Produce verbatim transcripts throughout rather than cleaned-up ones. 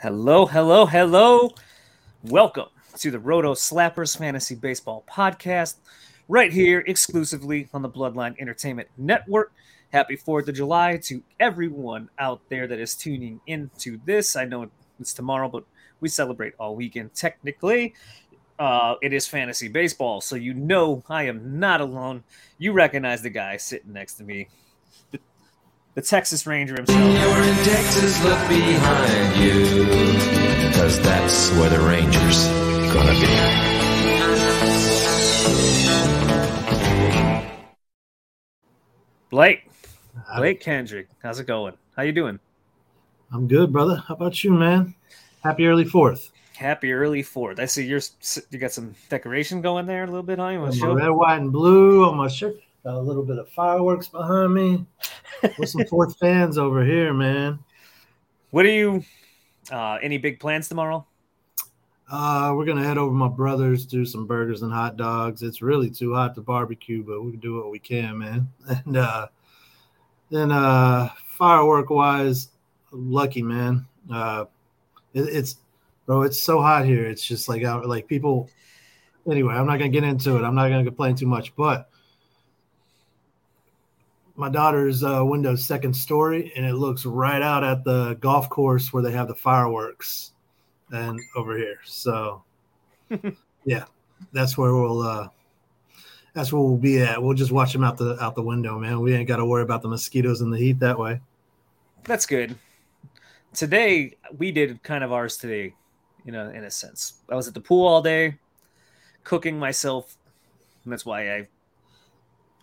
Hello, hello, hello. Welcome to the Roto Slappers Fantasy Baseball Podcast, right here exclusively on the Bloodline Entertainment Network. Happy fourth of July to everyone out there that is tuning into this. I know it's tomorrow, but we celebrate all weekend. Technically, uh, it is fantasy baseball, so you know I am not alone. You recognize the guy sitting next to me. The The Texas Ranger himself. You're in Texas, look behind you, because that's where the Ranger's gonna be. Blake. Blake Kendrick. How's it going? How you doing? I'm good, brother. How about you, man? Happy early fourth. Happy early fourth. I see you're you got some decoration going there a little bit, huh? You want to show? Red, white, and blue on my shirt. Got a little bit of fireworks behind me. With some fourth fans over here, man. What are you uh, – any big plans tomorrow? Uh, we're going to head over to my brother's, do some burgers and hot dogs. It's really too hot to barbecue, but we can do what we can, man. And uh, then uh, firework-wise, lucky, man. Uh, it, it's – bro, it's so hot here. It's just like out, like people – anyway, I'm not going to get into it. I'm not going to complain too much, but – my daughter's uh, window's second story, and it looks right out at the golf course where they have the fireworks and over here. So, yeah, that's where we'll uh, that's where we'll be at. We'll just watch them out the out the window, man. We ain't got to worry about the mosquitoes and the heat that way. That's good. Today we did kind of ours today, you know, in a sense. I was at the pool all day, cooking myself, and that's why I.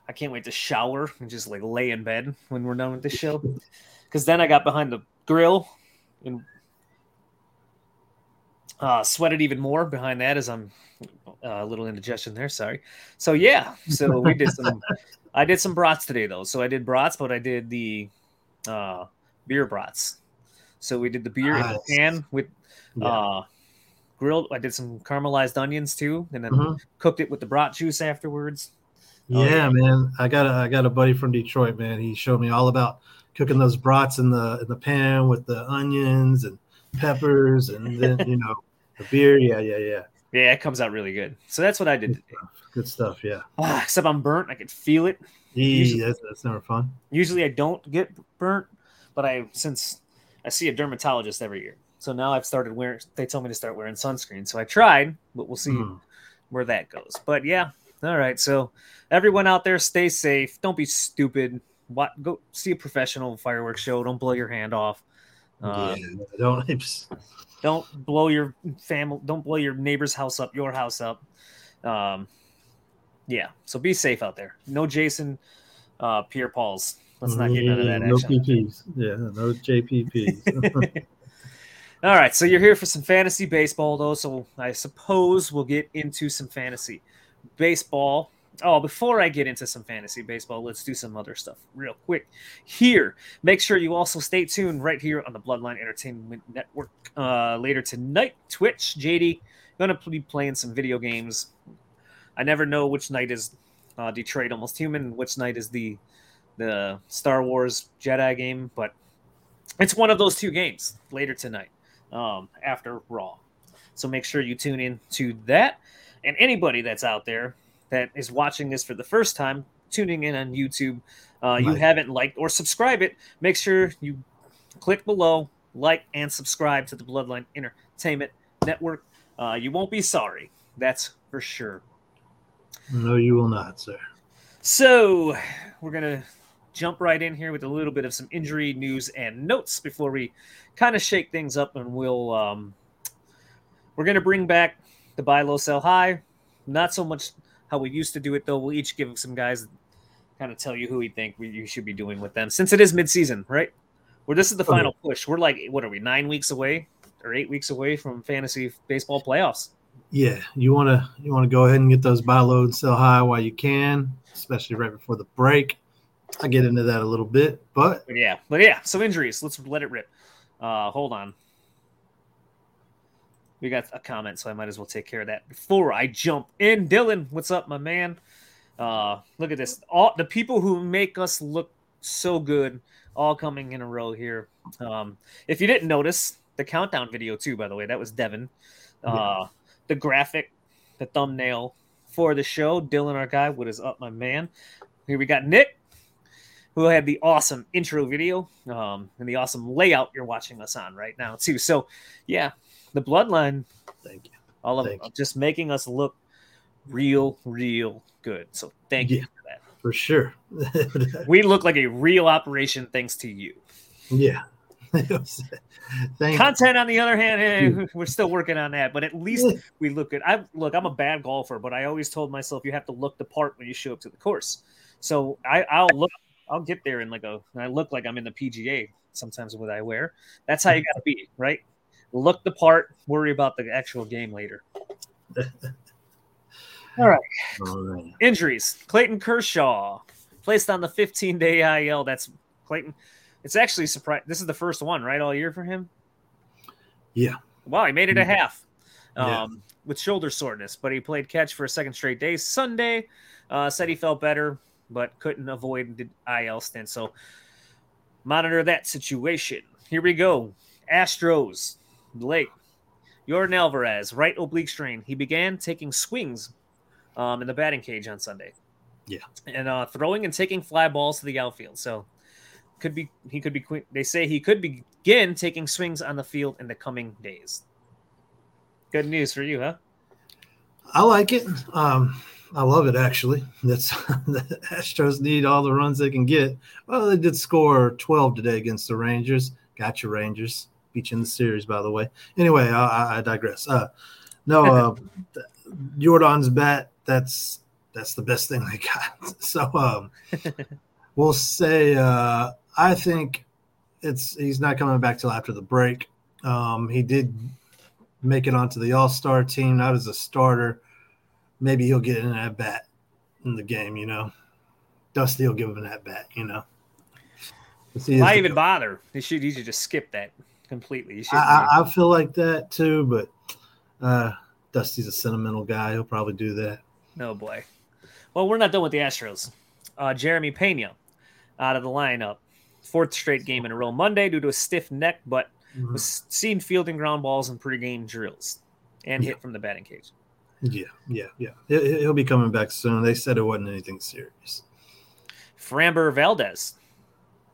I can't wait to shower and just like lay in bed when we're done with this show. Because then I got behind the grill and uh, sweated even more behind that as I'm uh, a little indigestion there. Sorry. So, yeah. So we did some, I did some brats today though. So I did brats, but I did the uh, beer brats. So we did the beer nice. in the pan with yeah. uh, grilled. I did some caramelized onions too. And then mm-hmm. cooked it with the brat juice afterwards. Yeah, um, man. I got a I got a buddy from Detroit, man. He showed me all about cooking those brats in the in the pan with the onions and peppers and then, you know, the beer. Yeah, yeah, yeah. Yeah, it comes out really good. So that's what I did today. Good stuff, yeah. Ah, except I'm burnt. I could feel it. Eee, usually, that's, that's never fun. Usually I don't get burnt, but I since I see a dermatologist every year. So now I've started wearing they told me to start wearing sunscreen. So I tried, but we'll see mm. where that goes. But yeah. All right, so everyone out there, stay safe. Don't be stupid. What, go see a professional fireworks show. Don't blow your hand off. Um, yeah, don't don't blow your family. Don't blow your neighbor's house up. Your house up. Um, yeah. So be safe out there. No Jason uh, Pierre Pauls. Let's not get none of that action. No P Ps. Yeah, no J P Ps. All right, so you're here for some fantasy baseball, though. So I suppose we'll get into some fantasy baseball. Oh, before I get into some fantasy baseball, let's do some other stuff real quick here. Make sure you also stay tuned right here on the Bloodline Entertainment Network. Uh, later tonight, Twitch, J D, gonna be playing some video games. I never know which night is uh, Detroit Almost Human, which night is the the Star Wars Jedi game, but it's one of those two games later tonight um, after Raw. So make sure you tune in to that. And anybody that's out there that is watching this for the first time, tuning in on YouTube, uh, you haven't liked or subscribed it, make sure you click below, like, and subscribe to the Bloodline Entertainment Network. Uh, you won't be sorry. That's for sure. No, you will not, sir. So we're going to jump right in here with a little bit of some injury news and notes before we kind of shake things up, and we'll um, we're going to bring back the buy low, sell high. Not so much how we used to do it, though. We'll each give some guys kind of tell you who we think we, you should be doing with them. Since it is midseason, right? Where this is the final push. We're like, what are we, nine weeks away or eight weeks away from fantasy baseball playoffs? Yeah, you want to you want to go ahead and get those buy low and sell high while you can, especially right before the break. I'll get into that a little bit, but... but yeah, but yeah, so injuries. Let's let it rip. Uh, hold on. We got a comment, so I might as well take care of that before I jump in. Dylan, what's up, my man? Uh, look at this. All the people who make us look so good all coming in a row here. Um, if you didn't notice, the countdown video too, by the way. That was Devin. Uh, yeah. The graphic, the thumbnail for the show. Dylan, our guy, what is up, my man? Here we got Nick, who had the awesome intro video um, and the awesome layout you're watching us on right now too. So, yeah, the Bloodline. Thank you. All of it, just making us look real, real good. So thank yeah, you for that. For sure. We look like a real operation thanks to you. Yeah. Thank Content, you. On the other hand, hey, we're still working on that, but at least we look good. I look, I'm a bad golfer, but I always told myself you have to look the part when you show up to the course. So I, I'll look, I'll get there in like a, and I look like I'm in the P G A sometimes with what I wear. That's how you got to be, right? Look the part, worry about the actual game later. All right. All right. Injuries. Clayton Kershaw placed on the fifteen-day I L. That's Clayton. It's actually surprising. This is the first one, right, all year for him? Yeah. Wow, he made it yeah. a half um, yeah. with shoulder soreness, but he played catch for a second straight day. Sunday uh, said he felt better, but couldn't avoid the I L stint. So monitor that situation. Here we go. Astros. Blake, Jordan Alvarez, right oblique strain. He began taking swings um, in the batting cage on Sunday. Yeah. And uh, throwing and taking fly balls to the outfield. So could be he could be they say he could begin taking swings on the field in the coming days. Good news for you, huh? I like it. Um, I love it, actually. That's the Astros need all the runs they can get. Well, they did score twelve today against the Rangers. Gotcha, Rangers. Each in the series, by the way. Anyway, I, I digress. Uh, no, uh, Jordan's bat, that's that's the best thing they got. So um, we'll say uh, I think it's he's not coming back till after the break. Um, he did make it onto the All-Star team, not as a starter. Maybe he'll get an at-bat in the game, you know. Dusty will give him an at-bat, you know. Why even bother? They should easily just skip that. Completely. I, I feel like that too, but uh, Dusty's a sentimental guy. He'll probably do that. No oh boy. Well, we're not done with the Astros. Uh, Jeremy Peña out of the lineup. Fourth straight game in a row Monday due to a stiff neck, but mm-hmm. was seen fielding ground balls in pregame drills and yeah. hit from the batting cage. Yeah, yeah, yeah. He'll be coming back soon. They said it wasn't anything serious. Framber Valdez.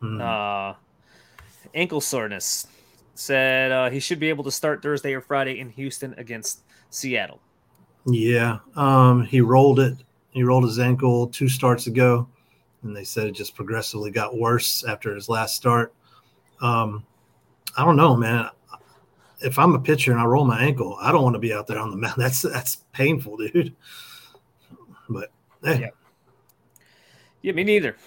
Mm-hmm. Uh, ankle soreness. Said uh, he should be able to start Thursday or Friday in Houston against Seattle. Yeah, um, he rolled it. He rolled his ankle two starts ago, and they said it just progressively got worse after his last start. Um, I don't know, man. If I'm a pitcher and I roll my ankle, I don't want to be out there on the mound. That's that's painful, dude. But eh. yeah, yeah, me neither.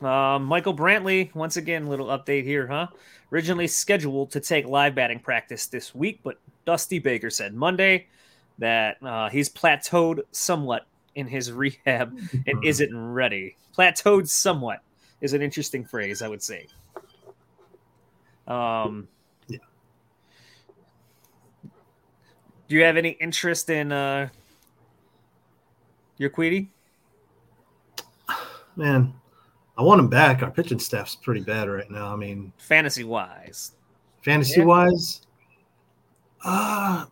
Uh, Michael Brantley, once again, little update here, huh? Originally scheduled to take live batting practice this week, but Dusty Baker said Monday that uh, he's plateaued somewhat in his rehab and isn't ready. Plateaued somewhat is an interesting phrase, I would say. Um, yeah. Do you have any interest in uh, your Queedy? Man. I want him back. Our pitching staff's pretty bad right now. I mean, fantasy wise, fantasy yeah. wise, ah, uh,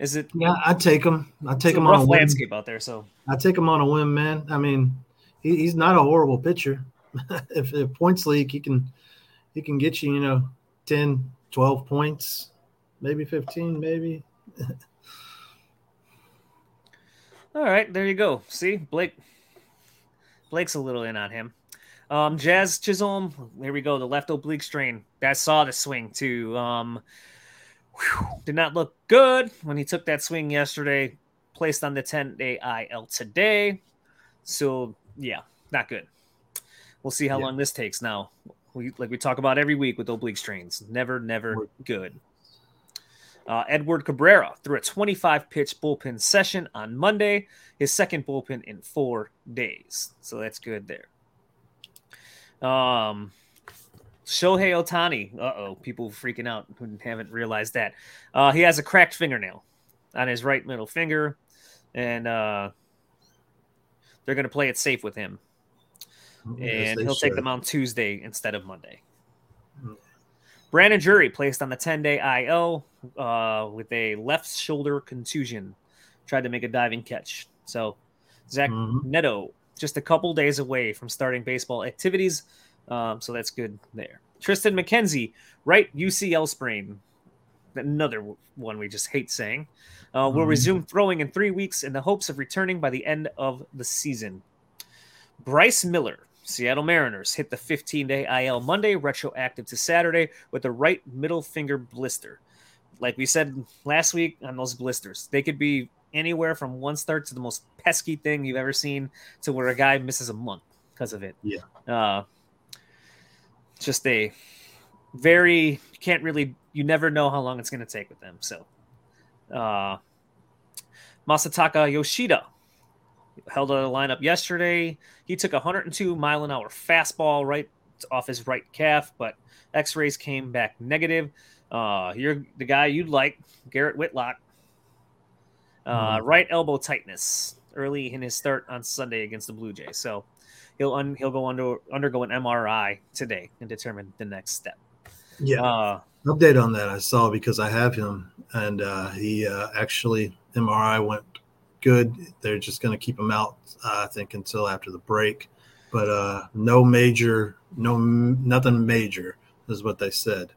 is it? Yeah, I take him. I take him a rough on a whim. Landscape out there. So I take him on a whim, man. I mean, he, he's not a horrible pitcher. if, if points league, he can he can get you, you know, ten, twelve points, maybe fifteen, maybe. All right, there you go. See, Blake, Blake's a little in on him. Um, Jazz Chisholm, here we go, the left oblique strain. I saw the swing, too. Um, whew, did not look good when he took that swing yesterday. Placed on the ten-day I L today. So, yeah, not good. We'll see how yeah. long this takes now. We, like we talk about every week with oblique strains. Never, never good. Uh, Edward Cabrera threw a twenty-five-pitch bullpen session on Monday, his second bullpen in four days. So that's good there. Um, Shohei Ohtani. Uh-oh, people freaking out who haven't realized that. Uh, he has a cracked fingernail on his right middle finger, and uh, they're going to play it safe with him. And yes, he'll should. take them on Tuesday instead of Monday. Brandon Drury placed on the ten-day I L uh, with a left shoulder contusion. Tried to make a diving catch. So Zach mm-hmm. Neto, just a couple days away from starting baseball activities. Um, so that's good there. Tristan McKenzie, right U C L sprain. Another one we just hate saying. Uh, will mm-hmm. resume throwing in three weeks in the hopes of returning by the end of the season. Bryce Miller, Seattle Mariners, hit the fifteen-day I L Monday, retroactive to Saturday, with the right middle finger blister. Like we said last week on those blisters, they could be anywhere from one start to the most pesky thing you've ever seen to where a guy misses a month because of it. Yeah. Uh, just a very – you can't really – you never know how long it's going to take with them. So, uh, Masataka Yoshida held out of the lineup yesterday. He took a one oh two mile an hour fastball right off his right calf, but X-rays came back negative. Uh, you're the guy you'd like, Garrett Whitlock. Uh, mm. Right elbow tightness early in his start on Sunday against the Blue Jays. So he'll un- he'll go under undergo an M R I today and determine the next step. Yeah. Uh, Update on that I saw because I have him, and uh, he uh, actually M R I went good. They're just going to keep him out, uh, I think, until after the break. But uh, no major, no nothing major is what they said.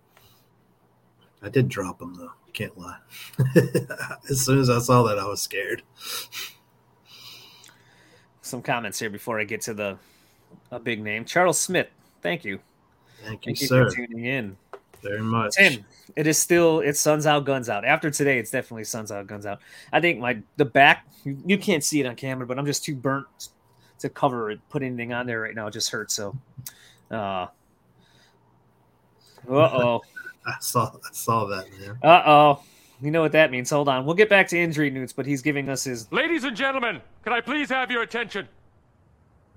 I did drop him though. Can't lie. As soon as I saw that, I was scared. Some comments here before I get to the a big name, Charles Smith. Thank you. Thank you, thank you sir. For tuning in. Very much. Tim, it is still it's suns out, guns out. After today, it's definitely suns out, guns out. I think my the back you, you can't see it on camera, but I'm just too burnt to cover it, put anything on there right now. It just hurts. So, uh, uh oh, I saw I saw that, man. Uh oh, you know what that means. Hold on, we'll get back to injury news, but he's giving us his. Ladies and gentlemen, can I please have your attention?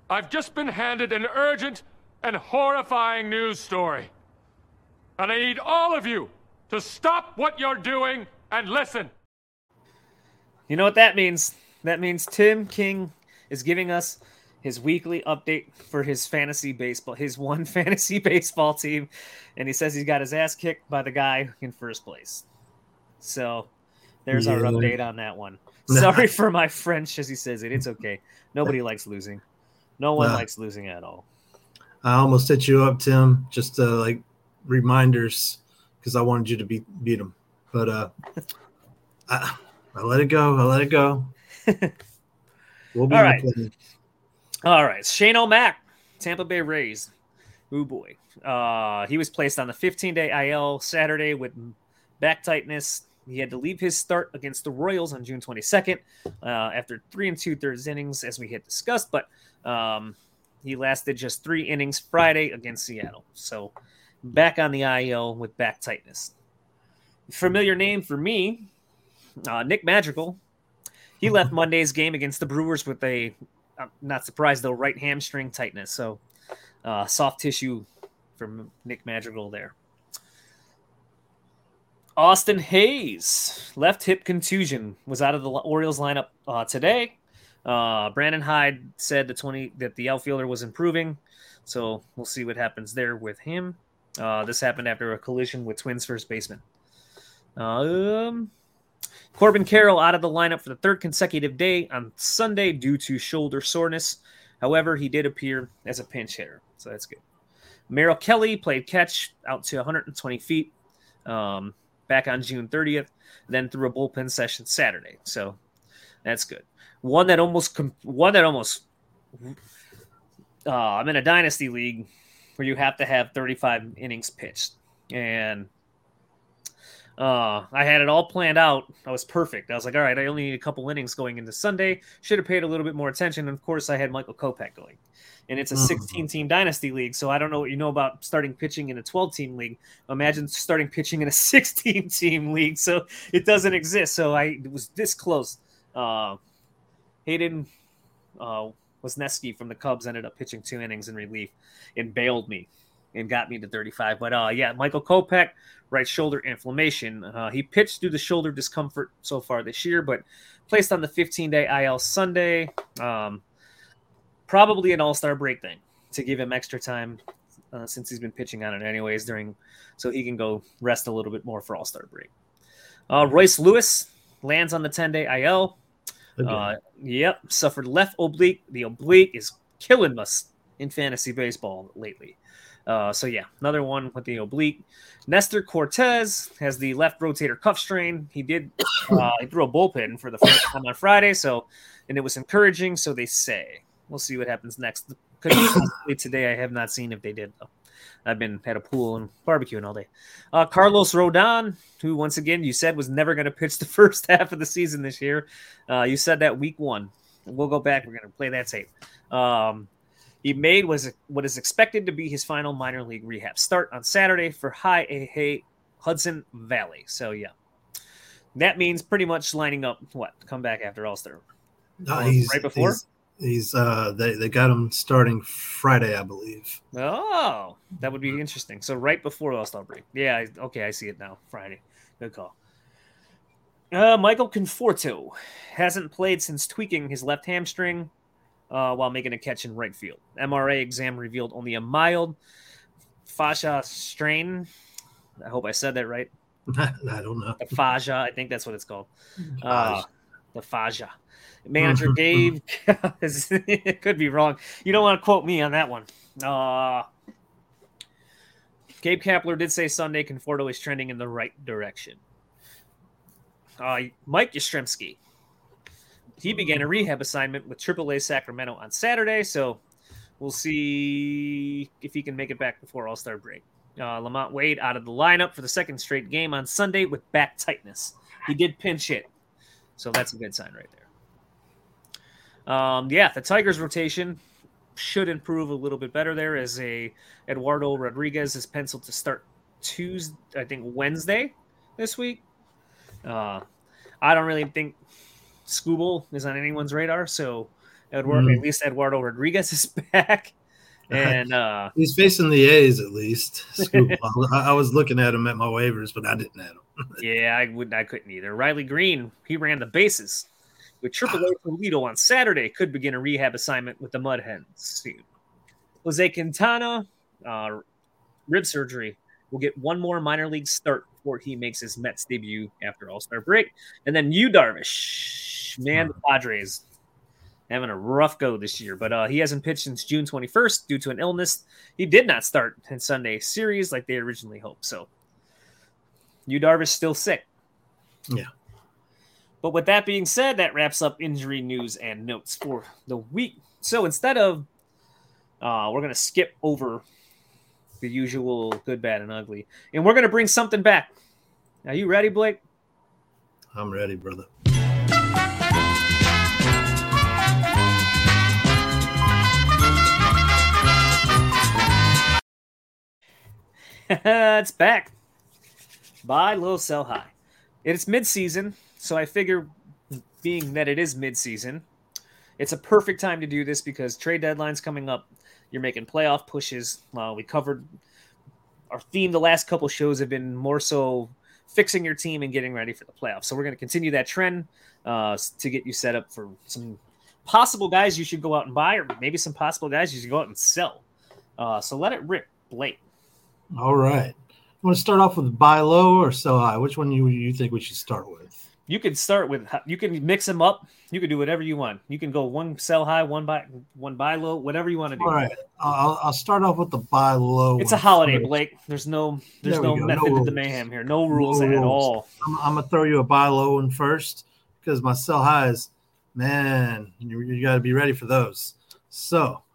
I've just been handed an urgent and horrifying news story. And I need all of you to stop what you're doing and listen. You know what that means? That means Tim King is giving us his weekly update for his fantasy baseball, his one fantasy baseball team. And he says he's got his ass kicked by the guy in first place. So there's yeah. our update on that one. Sorry for my French, as he says it. It's okay. Nobody likes losing. No one nah. likes losing at all. I almost hit you up, Tim, just to like, reminders because I wanted you to beat beat him, but uh, I, I let it go. I let it go. We'll be all right. All right, Shane O'Mac, Tampa Bay Rays. Oh boy, uh, he was placed on the fifteen-day I L Saturday with back tightness. He had to leave his start against the Royals on June twenty-second uh, after three and two thirds innings, as we had discussed. But um, he lasted just three innings Friday against Seattle. So. Back on the I L with back tightness. Familiar name for me, uh, Nick Madrigal. He left Monday's game against the Brewers with a, I'm not surprised though, right hamstring tightness. So uh, soft tissue from Nick Madrigal there. Austin Hayes, left hip contusion, was out of the Orioles lineup uh, today. Uh, Brandon Hyde said the twenty that the outfielder was improving. So we'll see what happens there with him. Uh, this happened after a collision with Twins first baseman. Um, Corbin Carroll out of the lineup for the third consecutive day on Sunday due to shoulder soreness. However, he did appear as a pinch hitter, so that's good. Merrill Kelly played catch out to one hundred twenty feet um, back on June thirtieth, then through a bullpen session Saturday. So that's good. One that almost com- one that almost. Uh, I'm in a dynasty league. Where you have to have thirty-five innings pitched. And uh, I had it all planned out. I was perfect. I was like, all right, I only need a couple innings going into Sunday. Should have paid a little bit more attention. And, of course, I had Michael Kopech going. And it's a sixteen-team dynasty league, so I don't know what you know about starting pitching in a twelve-team league. Imagine starting pitching in a sixteen-team league. So it doesn't exist. So I it was this close. Uh, Hayden uh, – Wisniewski from the Cubs ended up pitching two innings in relief and bailed me and got me to thirty-five. But, uh, yeah, Michael Kopech, right shoulder inflammation. Uh, he pitched through the shoulder discomfort so far this year, but placed on the fifteen-day I L Sunday. Um, probably an all-star break thing to give him extra time uh, since he's been pitching on it anyways during, so he can go rest a little bit more for All-Star break. Uh, Royce Lewis lands on the ten-day I L. Uh, yep, suffered left oblique. The oblique is killing us in fantasy baseball lately. Uh, so, yeah, another one with the oblique. Nestor Cortez has the left rotator cuff strain. He did uh, he threw a bullpen for the first time on Friday, so and it was encouraging, so they say. We'll see what happens next. Could be possibly today. I have not seen if they did, though. I've been at a pool and barbecuing all day. Uh, Carlos Rodón, who, once again, you said was never going to pitch the first half of the season this year. Uh, you said that week one. We'll go back. We're going to play that tape. Um He made was what is expected to be his final minor league rehab start on Saturday for High-A Hudson Valley. So, yeah. That means pretty much lining up, what, come back after All-Star? No, he's, right before? He's, he's uh, they, they got him starting Friday, I believe. Oh, that would be interesting. So, right before All-Star break. Yeah, okay, I see it now. Friday. Good call. Uh, Michael Conforto hasn't played since tweaking his left hamstring. Uh, while making a catch in right field. M R A exam revealed only a mild fascia strain. I hope I said that right. I don't know. The fascia, I think that's what it's called. Uh, the fascia. Manager Dave, it could be wrong. You don't want to quote me on that one. Uh, Gabe Kapler did say Sunday Conforto is trending in the right direction. Uh, Mike Yastrzemski. He began a rehab assignment with triple A Sacramento on Saturday, so we'll see if he can make it back before All-Star break. Uh, Lamont Wade out of the lineup for the second straight game on Sunday with back tightness. He did pinch hit, so that's a good sign right there. Um, yeah, the Tigers' rotation should improve a little bit better there as a Eduardo Rodriguez is penciled to start Tuesday, I think Wednesday this week. Uh, I don't really think Scooble is on anyone's radar, so Eduardo, mm. at least Eduardo Rodriguez is back, and uh, he's facing the A's at least. Scooble. I, I was looking at him at my waivers, but I didn't add him. yeah, I would, I couldn't either. Riley Green, he ran the bases with triple A Toledo on Saturday. Could begin a rehab assignment with the Mud Hens soon. Jose Quintana, uh, rib surgery, will get one more minor league start before he makes his Mets debut after All-Star break, and then Yu Darvish. Man, the Padres having a rough go this year, but uh, he hasn't pitched since June twenty-first due to an illness. He did not start in Sunday's series like they originally hoped. So, Yu Darvish still sick. Yeah. But with that being said, that wraps up injury news and notes for the week. So instead of, uh, we're going to skip over the usual good, bad, and ugly, and we're going to bring something back. Are you ready, Blake? I'm ready, brother. It's back. Buy low, sell high. It's midseason, so I figure being that it is midseason, it's a perfect time to do this because trade deadline's coming up. You're making playoff pushes. Uh, we covered our theme. The last couple shows have been more so fixing your team and getting ready for the playoffs. So we're going to continue that trend uh, to get you set up for some possible guys you should go out and buy or maybe some possible guys you should go out and sell. Uh, so let it rip, Blake. All right. I want to start off with buy low or sell high. Which one do you, you think we should start with? You can start with – you can mix them up. You can do whatever you want. You can go one sell high, one buy one buy low, whatever you want to do. All right. I'll, I'll start off with the buy low. It's a holiday, first. Blake. There's no there's there no go. method no to the mayhem here. No rules, no rules. at all. I'm, I'm going to throw you a buy low one first because my sell highs, man, you, you got to be ready for those. So –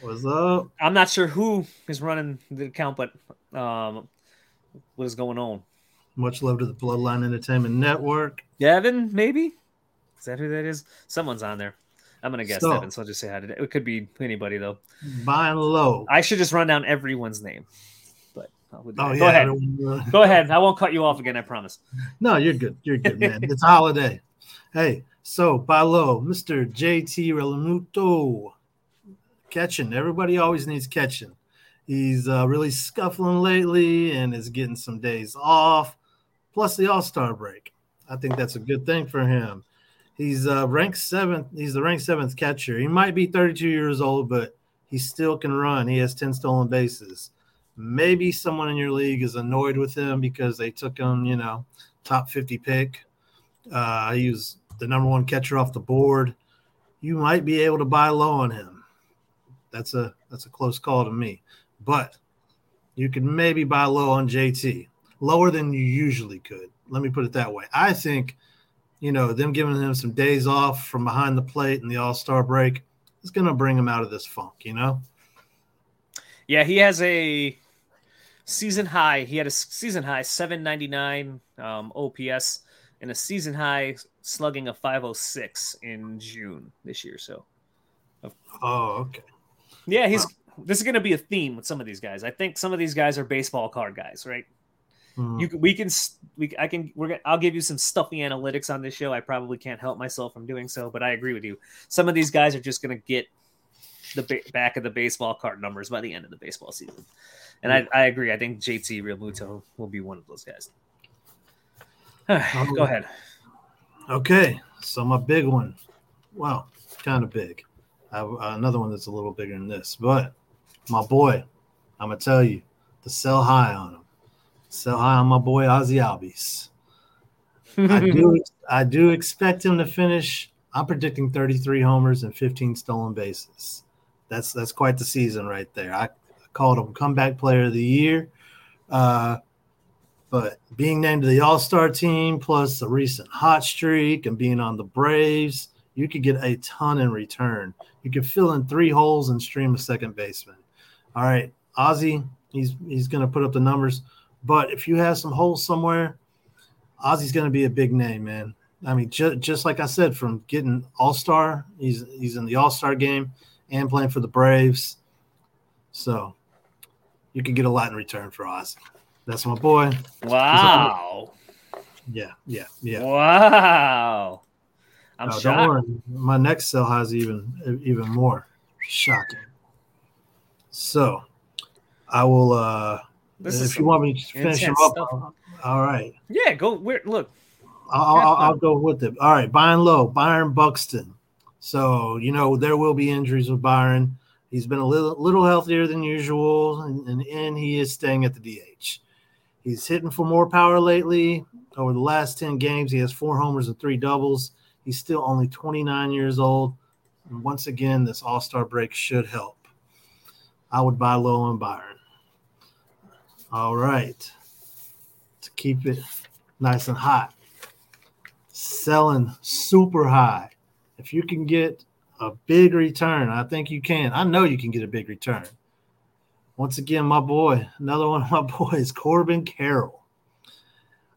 What's up? I'm not sure who is running the account, but um, what is going on? Much love to the Bloodline Entertainment Network. Devin, maybe? Is that who that is? Someone's on there. I'm going to guess so, Devin, so I'll just say hi to Devin. It could be anybody, though. Buying low. I should just run down everyone's name. But oh, Go yeah, ahead. Uh... Go ahead. I won't cut you off again, I promise. No, you're good. You're good, man. It's a holiday. Hey, so buy low, Mister J T. Realmuto. Catching. Everybody always needs catching. He's uh, really scuffling lately and is getting some days off, plus the All-Star break. I think that's a good thing for him. He's uh, ranked seventh. He's the ranked seventh catcher. He might be thirty-two years old, but He still can run. He has ten stolen bases. Maybe someone in your league is annoyed with him because they took him, you know, top fifty pick. Uh, he was the number one catcher off the board. You might be able to buy low on him. That's a that's a close call to me. But you could maybe buy low on J T, lower than you usually could. Let me put it that way. I think, you know, them giving him some days off from behind the plate in the All-Star break is going to bring him out of this funk, you know? Yeah, he has a season high. He had a season high seven ninety-nine um, O P S and a season high slugging of five oh six in June this year. So, oh, okay. Yeah, he's. Wow. This is going to be a theme with some of these guys. I think some of these guys are baseball card guys, right? Mm. You we can we I can we're I'll give you some stuffy analytics on this show. I probably can't help myself from doing so, but I agree with you. Some of these guys are just going to get the ba- back of the baseball card numbers by the end of the baseball season, and mm. I, I agree. I think J T. Realmuto will be one of those guys. All right, um, go ahead. Okay, so my big one. Wow, kind of big. I, uh, another one that's a little bigger than this, but my boy, I'm going to tell you, to sell high on him. Sell high on my boy, Ozzie Albies. I do I do expect him to finish. I'm predicting thirty-three homers and fifteen stolen bases. That's that's quite the season right there. I called him comeback player of the year. Uh, but being named to the All-Star team, plus a recent hot streak and being on the Braves, you could get a ton in return. You could fill in three holes and stream a second baseman. All right, Ozzie, he's he's going to put up the numbers. But if you have some holes somewhere, Ozzie's going to be a big name, man. I mean, ju- just like I said, from getting All-Star, he's he's in the All-Star game and playing for the Braves. So you could get a lot in return for Ozzie. That's my boy. Wow. Yeah, yeah, yeah. Wow. I'm oh, shocked. Don't worry. My next sell high is even, even more shocking. So I will uh, – if you want me to finish them up, I'll, all right. Yeah, go – look. I'll, I'll, I'll go with it. All right, Byron Lowe, Byron Buxton. So, you know, there will be injuries with Byron. He's been a little, little healthier than usual, and, and, and he is staying at the D H. He's hitting for more power lately. Over the last ten games, he has four homers and three doubles. He's still only twenty-nine years old. And once again, this All-Star break should help. I would buy low on Byron. All right. To keep it nice and hot. Selling super high. If you can get a big return, I think you can. I know you can get a big return. Once again, my boy, another one of my boys, Corbin Carroll.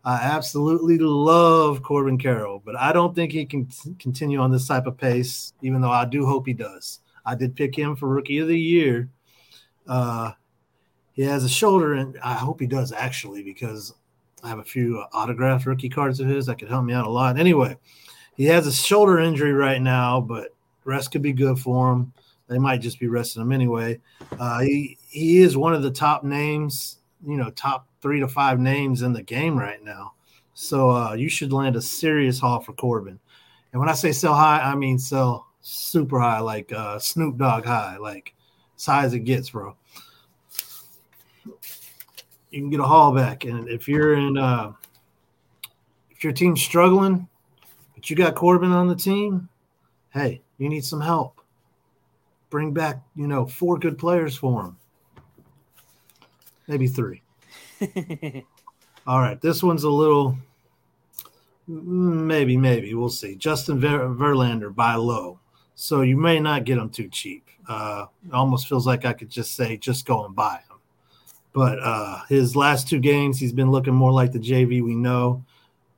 I absolutely love Corbin Carroll, but I don't think he can t- continue on this type of pace, even though I do hope he does. I did pick him for Rookie of the Year. Uh, he has a shoulder, and I hope he does, actually, because I have a few uh, autographed rookie cards of his that could help me out a lot. Anyway, he has a shoulder injury right now, but rest could be good for him. They might just be resting him anyway. Uh, he, he is one of the top names, you know, top three to five names in the game right now. So uh, you should land a serious haul for Corbin. And when I say sell high, I mean sell super high, like uh, Snoop Dogg high, like as high as it gets, bro. You can get a haul back. And if you're in, uh, if your team's struggling, but you got Corbin on the team, hey, you need some help. Bring back, you know, four good players for him. Maybe three. All right, this one's a little maybe, maybe. We'll see. Justin Ver- Verlander, buy low. So you may not get him too cheap. Uh, it almost feels like I could just say just go and buy him. But uh, his last two games, he's been looking more like the J V we know.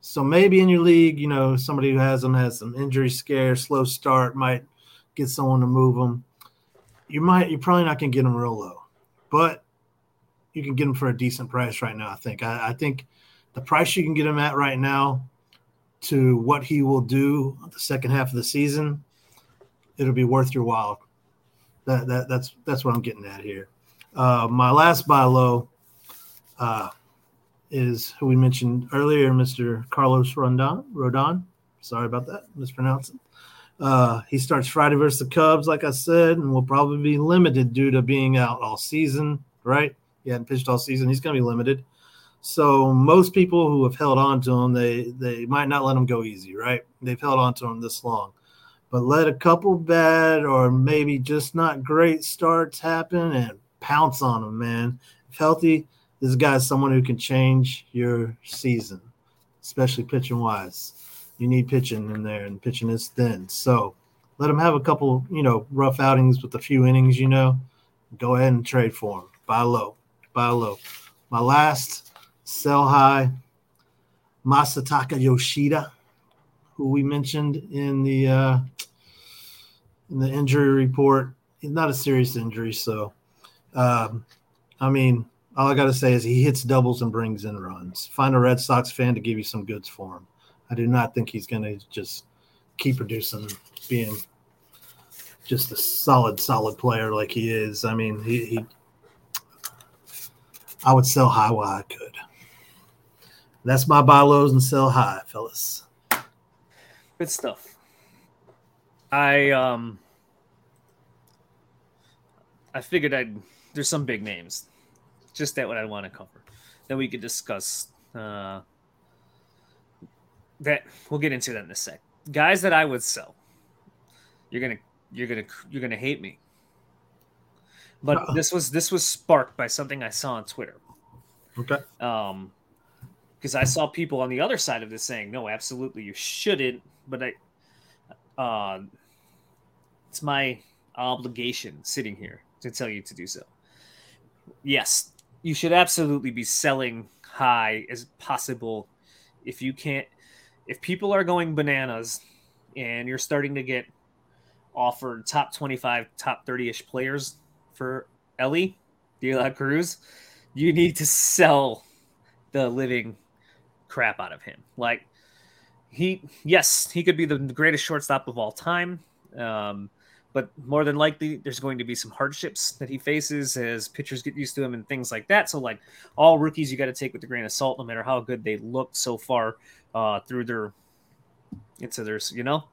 So maybe in your league, you know, somebody who has him has some injury scare, slow start, might get someone to move him. You might, you're probably not going to get him real low. But you can get him for a decent price right now, I think. I, I think the price you can get him at right now to what he will do the second half of the season, it'll be worth your while. That, that That's that's what I'm getting at here. Uh, my last buy low uh, is who we mentioned earlier, Mister Carlos Rodón. Rodón. Sorry about that, mispronouncing. Uh, he starts Friday versus the Cubs, like I said, and will probably be limited due to being out all season, right? He hadn't pitched all season. He's going to be limited. So most people who have held on to him, they they might not let him go easy, right? They've held on to him this long. But let a couple bad or maybe just not great starts happen and pounce on him, man. If healthy, this guy's someone who can change your season, especially pitching-wise. You need pitching in there, and pitching is thin. So let him have a couple, you know, rough outings with a few innings, you know. Go ahead and trade for him. Buy low. Buy low. My last... sell high, Masataka Yoshida, who we mentioned in the uh, in the injury report. He's not a serious injury, so um, I mean, all I got to say is he hits doubles and brings in runs. Find a Red Sox fan to give you some goods for him. I do not think he's going to just keep producing, being just a solid, solid player like he is. I mean, he, he I would sell high while I could. That's my buy lows and sell high, fellas. Good stuff. I um, I figured I'd there's some big names, just that what I want to cover. Then we could discuss uh, that. We'll get into that in a sec. Guys that I would sell. You're gonna you're gonna you're gonna hate me. But Uh-oh. this was this was sparked by something I saw on Twitter. Okay. Um, because I saw people on the other side of this saying, "No, absolutely, you shouldn't." But I, uh, it's my obligation sitting here to tell you to do so. Yes, you should absolutely be selling high as possible. If you can't, if people are going bananas, and you're starting to get offered top twenty-five, top thirty-ish players. For Ellie De La Cruz, you need to sell the living crap out of him. Like he, yes, he could be the greatest shortstop of all time. Um, but more than likely there's going to be some hardships that he faces as pitchers get used to him and things like that. So like all rookies, you got to take with a grain of salt, no matter how good they look so far uh, through their, into their, you know,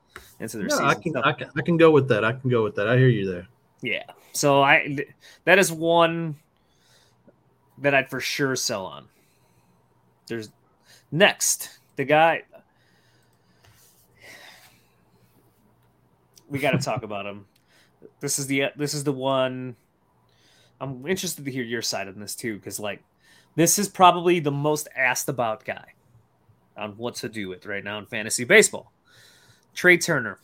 into their yeah, season. I can, I can, I can go with that. I can go with that. I hear you there. Yeah, so I th- that is one that I'd for sure sell on. There's next the guy we got to talk about him. This is the this is the one I'm interested to hear your side on this too, because like this is probably the most asked about guy on what to do with right now in fantasy baseball. Trey Turner.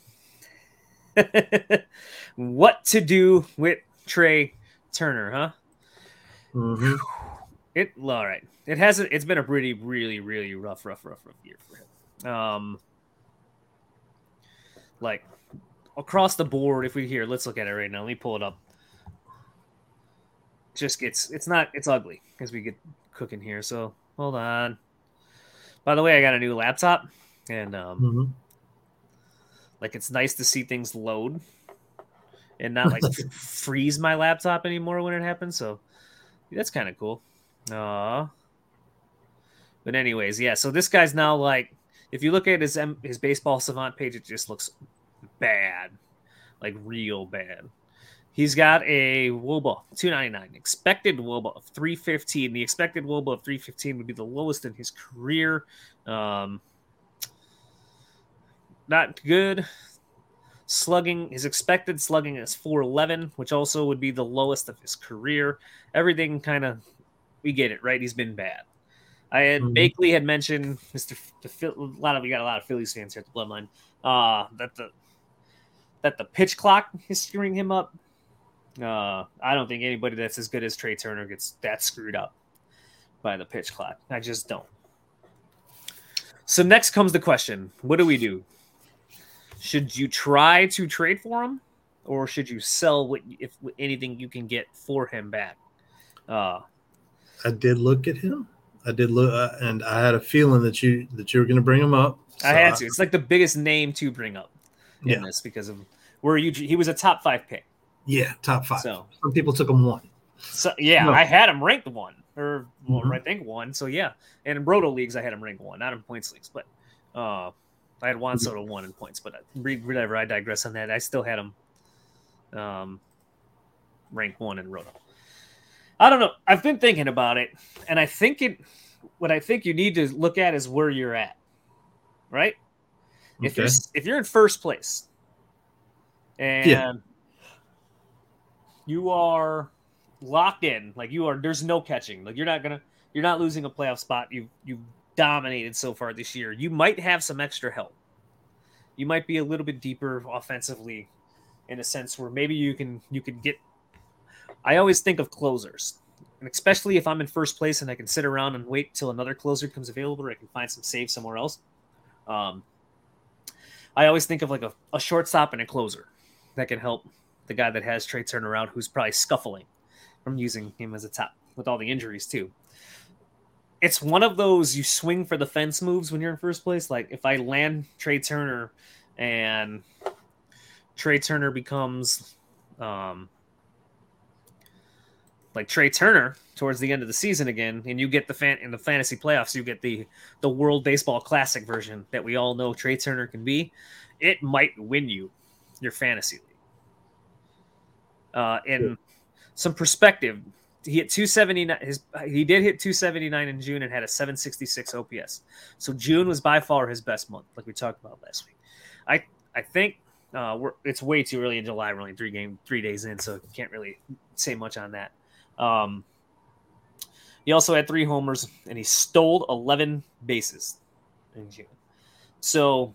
What to do with Trey Turner, huh? Mm-hmm. It all right. It hasn't. It's been a pretty, really, really rough, rough, rough, rough year for him. Um, like across the board. If we here, let's look at it right now. Let me pull it up. Just gets. It's not. It's ugly as we get cooking here. So hold on. By the way, I got a new laptop, and um. Mm-hmm. Like, it's nice to see things load and not, like, f- freeze my laptop anymore when it happens. So, that's kind of cool. Uh, but anyways, yeah. So, this guy's now, like, if you look at his M- his Baseball Savant page, it just looks bad. Like, real bad. He's got a W O B A, two ninety-nine. Expected W O B A of three fifteen. The expected W O B A of three fifteen would be the lowest in his career. Um... Not good. Slugging, his expected slugging is four eleven, which also would be the lowest of his career. Everything kind of, we get it, right? He's been bad. I had mm-hmm. Bakley had mentioned Mister The, a lot of we got a lot of Phillies fans here at the Bloodline. Uh, that the that the pitch clock is screwing him up. Uh, I don't think anybody that's as good as Trey Turner gets that screwed up by the pitch clock. I just don't. So next comes the question: what do we do? Should you try to trade for him, or should you sell what if anything you can get for him back? Uh, I did look at him. I did look, uh, and I had a feeling that you that you were going to bring him up. So I had I, to. It's like the biggest name to bring up in yeah. this because of where you. He was a top five pick. Yeah, top five. So some people took him one. So yeah, no. I had him ranked one, or well, mm-hmm. I think one. So yeah, and in Roto leagues, I had him ranked one, not in points leagues, but. Uh, I had Juan Soto one in points, but whatever. I digress on that. I still had him um, rank one in Roto. I don't know. I've been thinking about it, and I think it. What I think you need to look at is where you're at, right? Okay. If you're if you're in first place, and yeah. you are locked in, like you are. There's no catching. Like you're not gonna. You're not losing a playoff spot. You you. Dominated so far this year. You might have some extra help. You might be a little bit deeper offensively, in a sense where maybe you can you can get. I always think of closers, and especially if I'm in first place and I can sit around and wait till another closer comes available, or I can find some save somewhere else. Um, I always think of like a, a shortstop and a closer that can help the guy that has Trey Turner out, who's probably scuffling from using him as a top with all the injuries too. It's one of those you swing for the fence moves when you're in first place. Like if I land Trey Turner and Trey Turner becomes um, like Trey Turner towards the end of the season again, and you get the fan in the fantasy playoffs, you get the, the World Baseball Classic version that we all know Trey Turner can be. It might win you your fantasy league. Uh, and some perspective. He hit two seventy-nine. His, he did hit two seventy-nine in June and had a seven sixty-six O P S. So June was by far his best month, like we talked about last week. I I think uh, we're it's way too early in July. We're only three game three days in, so can't really say much on that. Um, he also had three homers and he stole eleven bases in June. So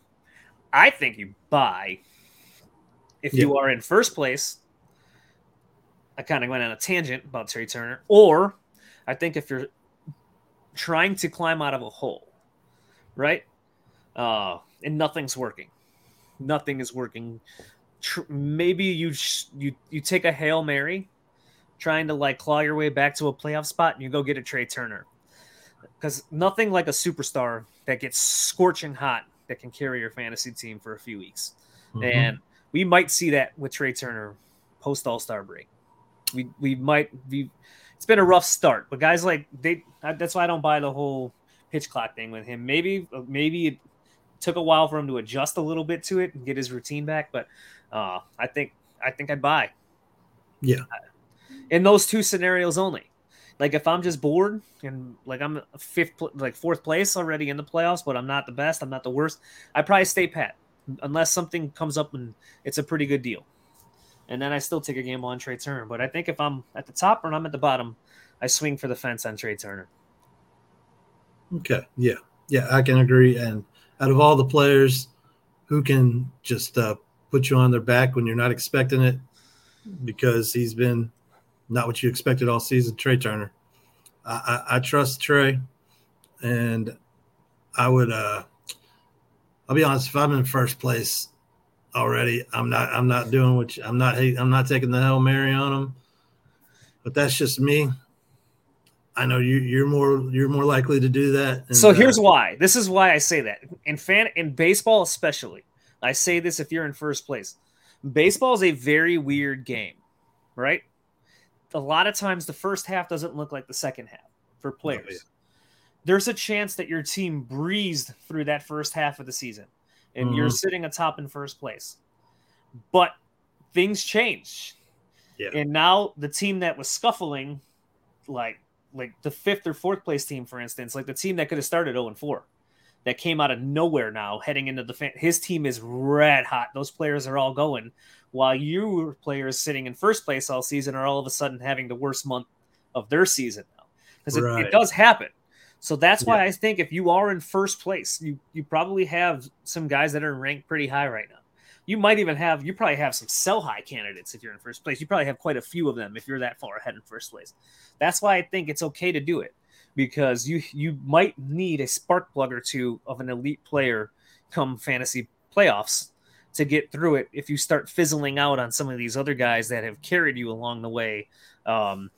I think you buy if yeah. you are in first place. I kind of went on a tangent about Trey Turner. Or I think if you're trying to climb out of a hole, right? Uh, and nothing's working. Nothing is working. Tr- maybe you, sh- you you take a Hail Mary trying to like claw your way back to a playoff spot and you go get a Trey Turner. Because nothing like a superstar that gets scorching hot that can carry your fantasy team for a few weeks. Mm-hmm. And we might see that with Trey Turner post All-Star break. We we might be. It's been a rough start, but guys like they. That's why I don't buy the whole pitch clock thing with him. Maybe maybe it took a while for him to adjust a little bit to it and get his routine back. But uh, I think I think I'd buy. Yeah. In those two scenarios only. Like if I'm just bored and like I'm fifth, like fourth place already in the playoffs, but I'm not the best, I'm not the worst. I probably stay pat unless something comes up and it's a pretty good deal. And then I still take a game on Trey Turner. But I think if I'm at the top or I'm at the bottom, I swing for the fence on Trey Turner. Okay. Yeah. Yeah, I can agree. And out of all the players who can just uh, put you on their back when you're not expecting it because he's been not what you expected all season, Trey Turner. I, I, I trust Trey. And I would uh, – I'll be honest, if I'm in first place – already, I'm not. I'm not doing what you, I'm not. I'm not taking the Hail Mary on them. But that's just me. I know you. You're more. You're more likely to do that. And, so here's uh, why. This is why I say that in fan in baseball, especially. I say this if you're in first place. Baseball is a very weird game, right? A lot of times, the first half doesn't look like the second half for players. Oh, yeah. There's a chance that your team breezed through that first half of the season. And mm-hmm. you're sitting atop in first place. But things change. Yeah. And now the team that was scuffling, like like the fifth or fourth place team, for instance, like the team that could have started oh and four, that came out of nowhere now heading into the fan. His team is red hot. Those players are all going. While your players sitting in first place all season are all of a sudden having the worst month of their season now. Because right. it, it does happen. So that's why yeah. I think if you are in first place, you, you probably have some guys that are ranked pretty high right now. You might even have, you probably have some sell-high candidates if you're in first place. You probably have quite a few of them if you're that far ahead in first place. That's why I think it's okay to do it because you you might need a spark plug or two of an elite player come fantasy playoffs to get through it if you start fizzling out on some of these other guys that have carried you along the way. Um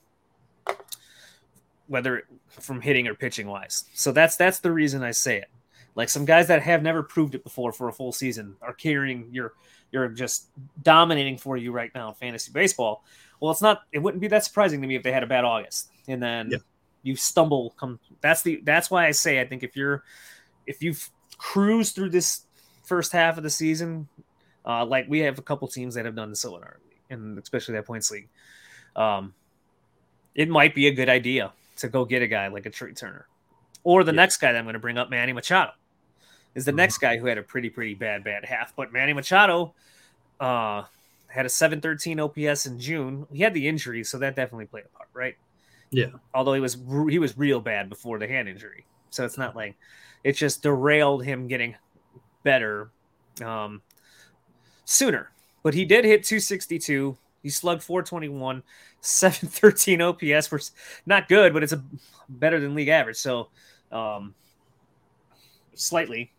whether from hitting or pitching wise. So that's, that's the reason I say it. Like some guys that have never proved it before for a full season are carrying your, you're just dominating for you right now in fantasy baseball. Well, it's not, it wouldn't be that surprising to me if they had a bad August and then yeah. you stumble. Come. That's the, that's why I say, I think if you're, if you've cruised through this first half of the season, uh, like we have a couple teams that have done this in our league, and especially that points league, um, it might be a good idea to go get a guy like a Trey Turner, or the yeah. next guy that I'm going to bring up, Manny Machado, is the mm-hmm. next guy who had a pretty pretty bad bad half. But Manny Machado uh, had a seven thirteen O P S in June. He had the injury, so that definitely played a part, right? Yeah. Although he was he was real bad before the hand injury, so it's not like it just derailed him getting better um, sooner. But he did hit two sixty-two. He slugged four twenty-one, seven thirteen O P S. We're not good, but it's a better than league average. So, um, slightly.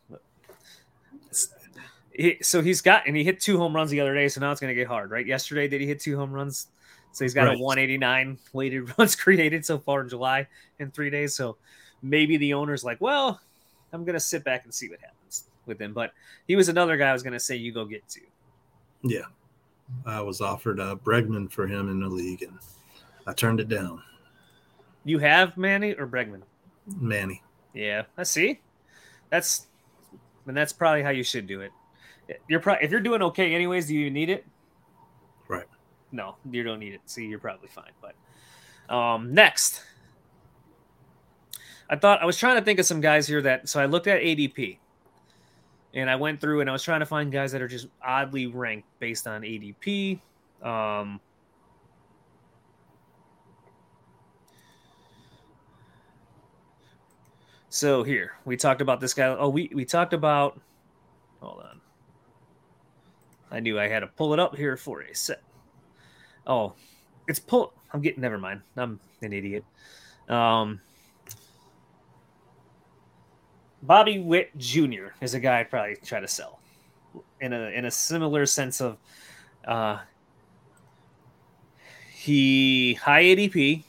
It, so he's got, and he hit two home runs the other day. So now it's going to get hard, right? Yesterday, did he hit two home runs? So he's got right. a one eighty-nine weighted runs created so far in July in three days. So maybe the owner's like, well, I'm going to sit back and see what happens with him. But he was another guy I was going to say you go get to. Yeah. I was offered uh, Bregman for him in the league, and I turned it down. You have Manny or Bregman? Manny. Yeah, I see. That's and that's probably how you should do it. You're pro- if you're doing okay anyways, do you need it? Right. No, you don't need it. See, you're probably fine. But um, next, I thought I was trying to think of some guys here that. So I looked at A D P. And I went through and I was trying to find guys that are just oddly ranked based on A D P. Um, so here, we talked about this guy. Oh, we, we talked about... Hold on. I knew I had to pull it up here for a sec. Oh, it's pull... I'm getting... Never mind. I'm an idiot. Um... Bobby Witt Junior is a guy I'd probably try to sell in a in a similar sense of uh, he high A D P,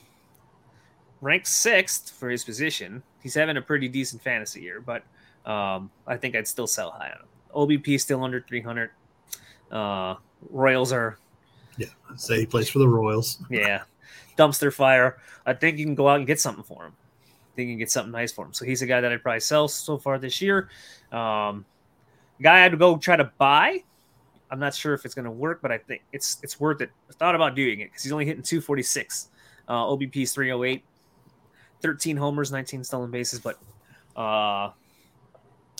ranked sixth for his position. He's having a pretty decent fantasy year, but um, I think I'd still sell high on him. O B P still under three hundred. Uh, Royals are... Yeah, I'd say he plays for the Royals. Yeah, dumpster fire. I think you can go out and get something for him. Think you can get something nice for him. So he's a guy that I'd probably sell so far this year. Um, guy I'd go try to buy. I'm not sure if it's going to work, but I think it's it's worth it. I thought about doing it because he's only hitting two forty-six. Uh, O B P's three oh eight. thirteen homers, nineteen stolen bases. But uh,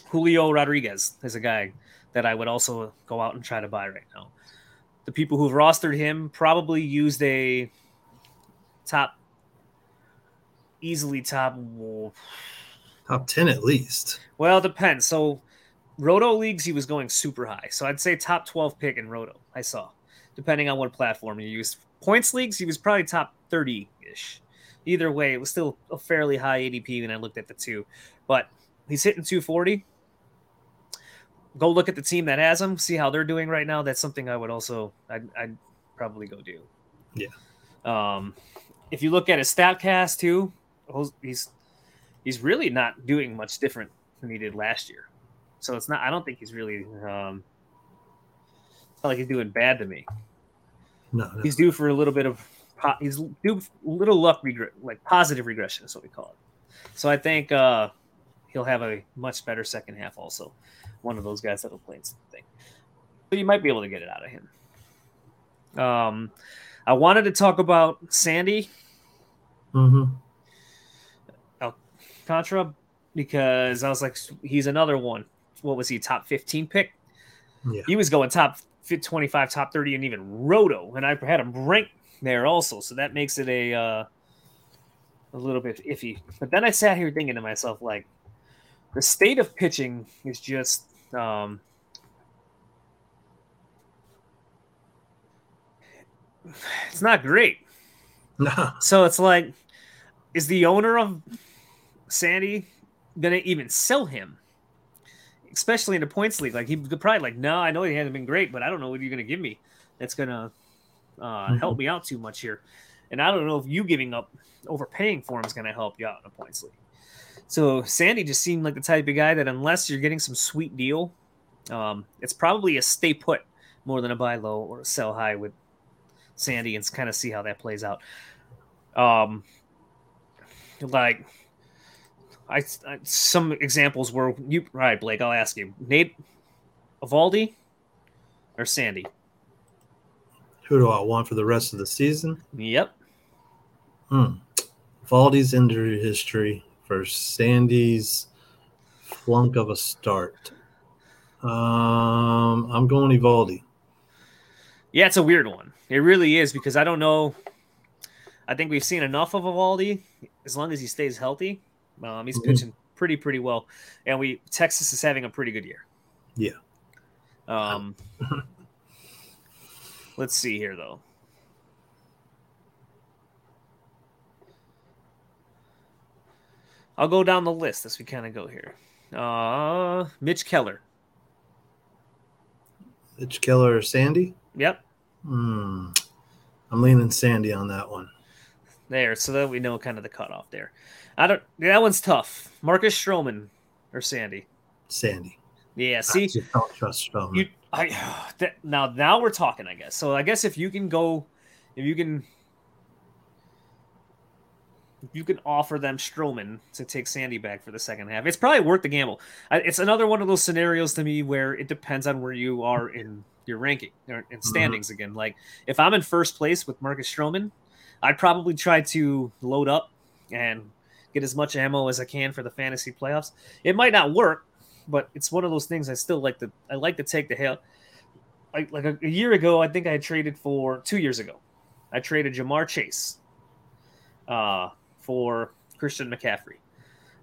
Julio Rodriguez is a guy that I would also go out and try to buy right now. The people who've rostered him probably used a top Easily top top ten at least. Well, it depends. So, Roto leagues, he was going super high. So I'd say top twelve pick in Roto. I saw, depending on what platform you used. Points leagues, he was probably top thirty ish. Either way, it was still a fairly high A D P when I looked at the two. But he's hitting two forty. Go look at the team that has him. See how they're doing right now. That's something I would also I'd, I'd probably go do. Yeah. Um, if you look at his Statcast too. He's he's really not doing much different than he did last year, so it's not. I don't think he's really. Um, it's not like he's doing bad to me. No, no. He's due for a little bit of. He's due a little luck regret, like positive regression is what we call it. So I think uh, he'll have a much better second half. Also, one of those guys that'll play something. So you might be able to get it out of him. Um, I wanted to talk about Sandy. Mm-hmm. Contra, because I was like, he's another one. What was he, top fifteen pick? Yeah. He was going top twenty-five, top thirty, and even Roto, and I had him ranked there also, so that makes it a uh, a little bit iffy. But then I sat here thinking to myself, like, the state of pitching is just um, it's not great. No. So it's like, is the owner of Sandy gonna even sell him, especially in the points league? Like, he could probably like, no, I know he hasn't been great, but I don't know what you're gonna give me that's gonna uh, mm-hmm. help me out too much here, and I don't know if you giving up overpaying for him is gonna help you out in a points league. So Sandy just seemed like the type of guy that unless you're getting some sweet deal, um, it's probably a stay put more than a buy low or a sell high with Sandy, and kind of see how that plays out. Um, like. I, I some examples were you right, Blake. I'll ask you. Nate Eovaldi or Sandy? Who do I want for the rest of the season? Yep. Hmm. Eovaldi's injury history versus Sandy's flunk of a start. Um, I'm going Eovaldi. Yeah, it's a weird one. It really is, because I don't know. I think we've seen enough of Eovaldi as long as he stays healthy. Um, he's mm-hmm. pitching pretty, pretty well. And we Texas is having a pretty good year. Yeah. Um. Let's see here, though. I'll go down the list as we kind of go here. Uh, Mitch Keller. Mitch Keller or Sandy? Yep. Hmm. I'm leaning Sandy on that one. There, so that we know kind of the cutoff there. I don't. That one's tough. Marcus Stroman or Sandy? Sandy. Yeah. See, I just don't trust Stroman. You, I, that, now, now we're talking. I guess. So I guess if you can go, if you can, if you can offer them Stroman to take Sandy back for the second half, it's probably worth the gamble. It's another one of those scenarios to me where it depends on where you are in your ranking or in standings. Mm-hmm. Again, like if I'm in first place with Marcus Stroman, I'd probably try to load up and get as much ammo as I can for the fantasy playoffs. It might not work, but it's one of those things I still like to. I like to take the hell. Like like a, a year ago, I think I had traded for two years ago. I traded Jamar Chase uh, for Christian McCaffrey,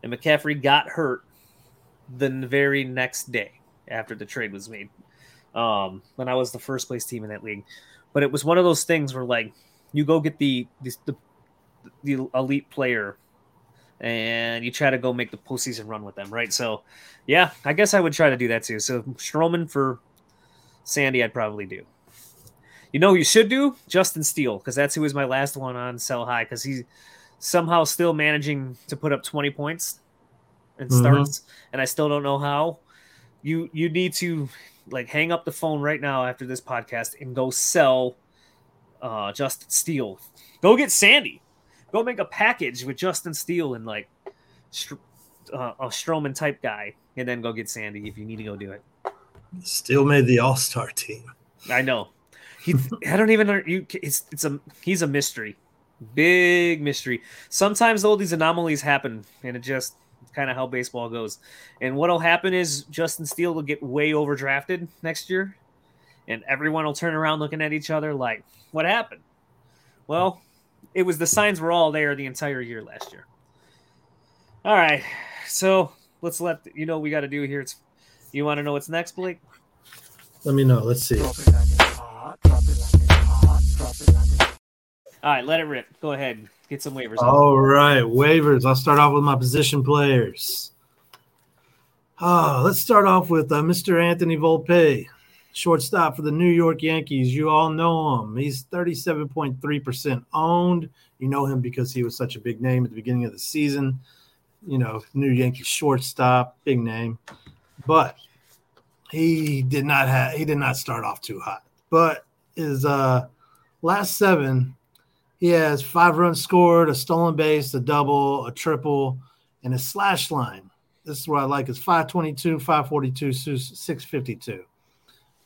and McCaffrey got hurt the very next day after the trade was made. Um, when I was the first place team in that league, but it was one of those things where like you go get the the, the, the elite player and you try to go make the postseason run with them, right? So, yeah, I guess I would try to do that too. So Stroman for Sandy, I'd probably do. You know, who you should do Justin Steele, because that's who was my last one on sell high, because he's somehow still managing to put up twenty points and mm-hmm. starts, and I still don't know how. You you need to. Like, hang up the phone right now after this podcast and go sell uh, Justin Steele. Go get Sandy. Go make a package with Justin Steele and, like, uh, a Stroman-type guy, and then go get Sandy if you need to go do it. Steele made the All-Star team. I know. He, I don't even know. You, it's, it's a, he's a mystery. Big mystery. Sometimes, though, these anomalies happen, and it just – kind of how baseball goes. And what'll happen is Justin Steele will get way overdrafted next year, and everyone will turn around looking at each other like, what happened? Well, it was the signs were all there the entire year last year. All right. So let's let you know what we got to do here. It's you want to know what's next, Blake? Let me know. Let's see. All right, let it rip. Go ahead. Get some waivers. All right, waivers. I'll start off with my position players. Ah, let's start off with uh, Mister Anthony Volpe, shortstop for the New York Yankees. You all know him. He's thirty-seven point three percent owned. You know him because he was such a big name at the beginning of the season. You know, new Yankee shortstop, big name. But he did not have. He did not start off too hot. But his uh, last seven. He has five runs scored, a stolen base, a double, a triple, and a slash line. This is what I like. It's five twenty-two, five forty-two, six fifty-two.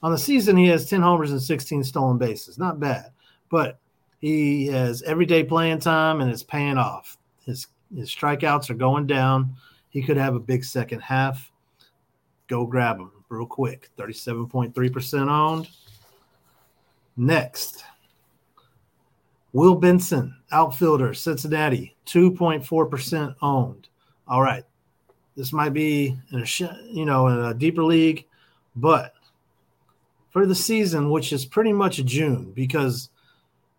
On the season, he has ten homers and sixteen stolen bases. Not bad, but he has everyday playing time, and it's paying off. His, his strikeouts are going down. He could have a big second half. Go grab him real quick. thirty-seven point three percent owned. Next. Will Benson, outfielder, Cincinnati, two point four percent owned. All right. This might be, in a, you know, in a deeper league, but for the season, which is pretty much June, because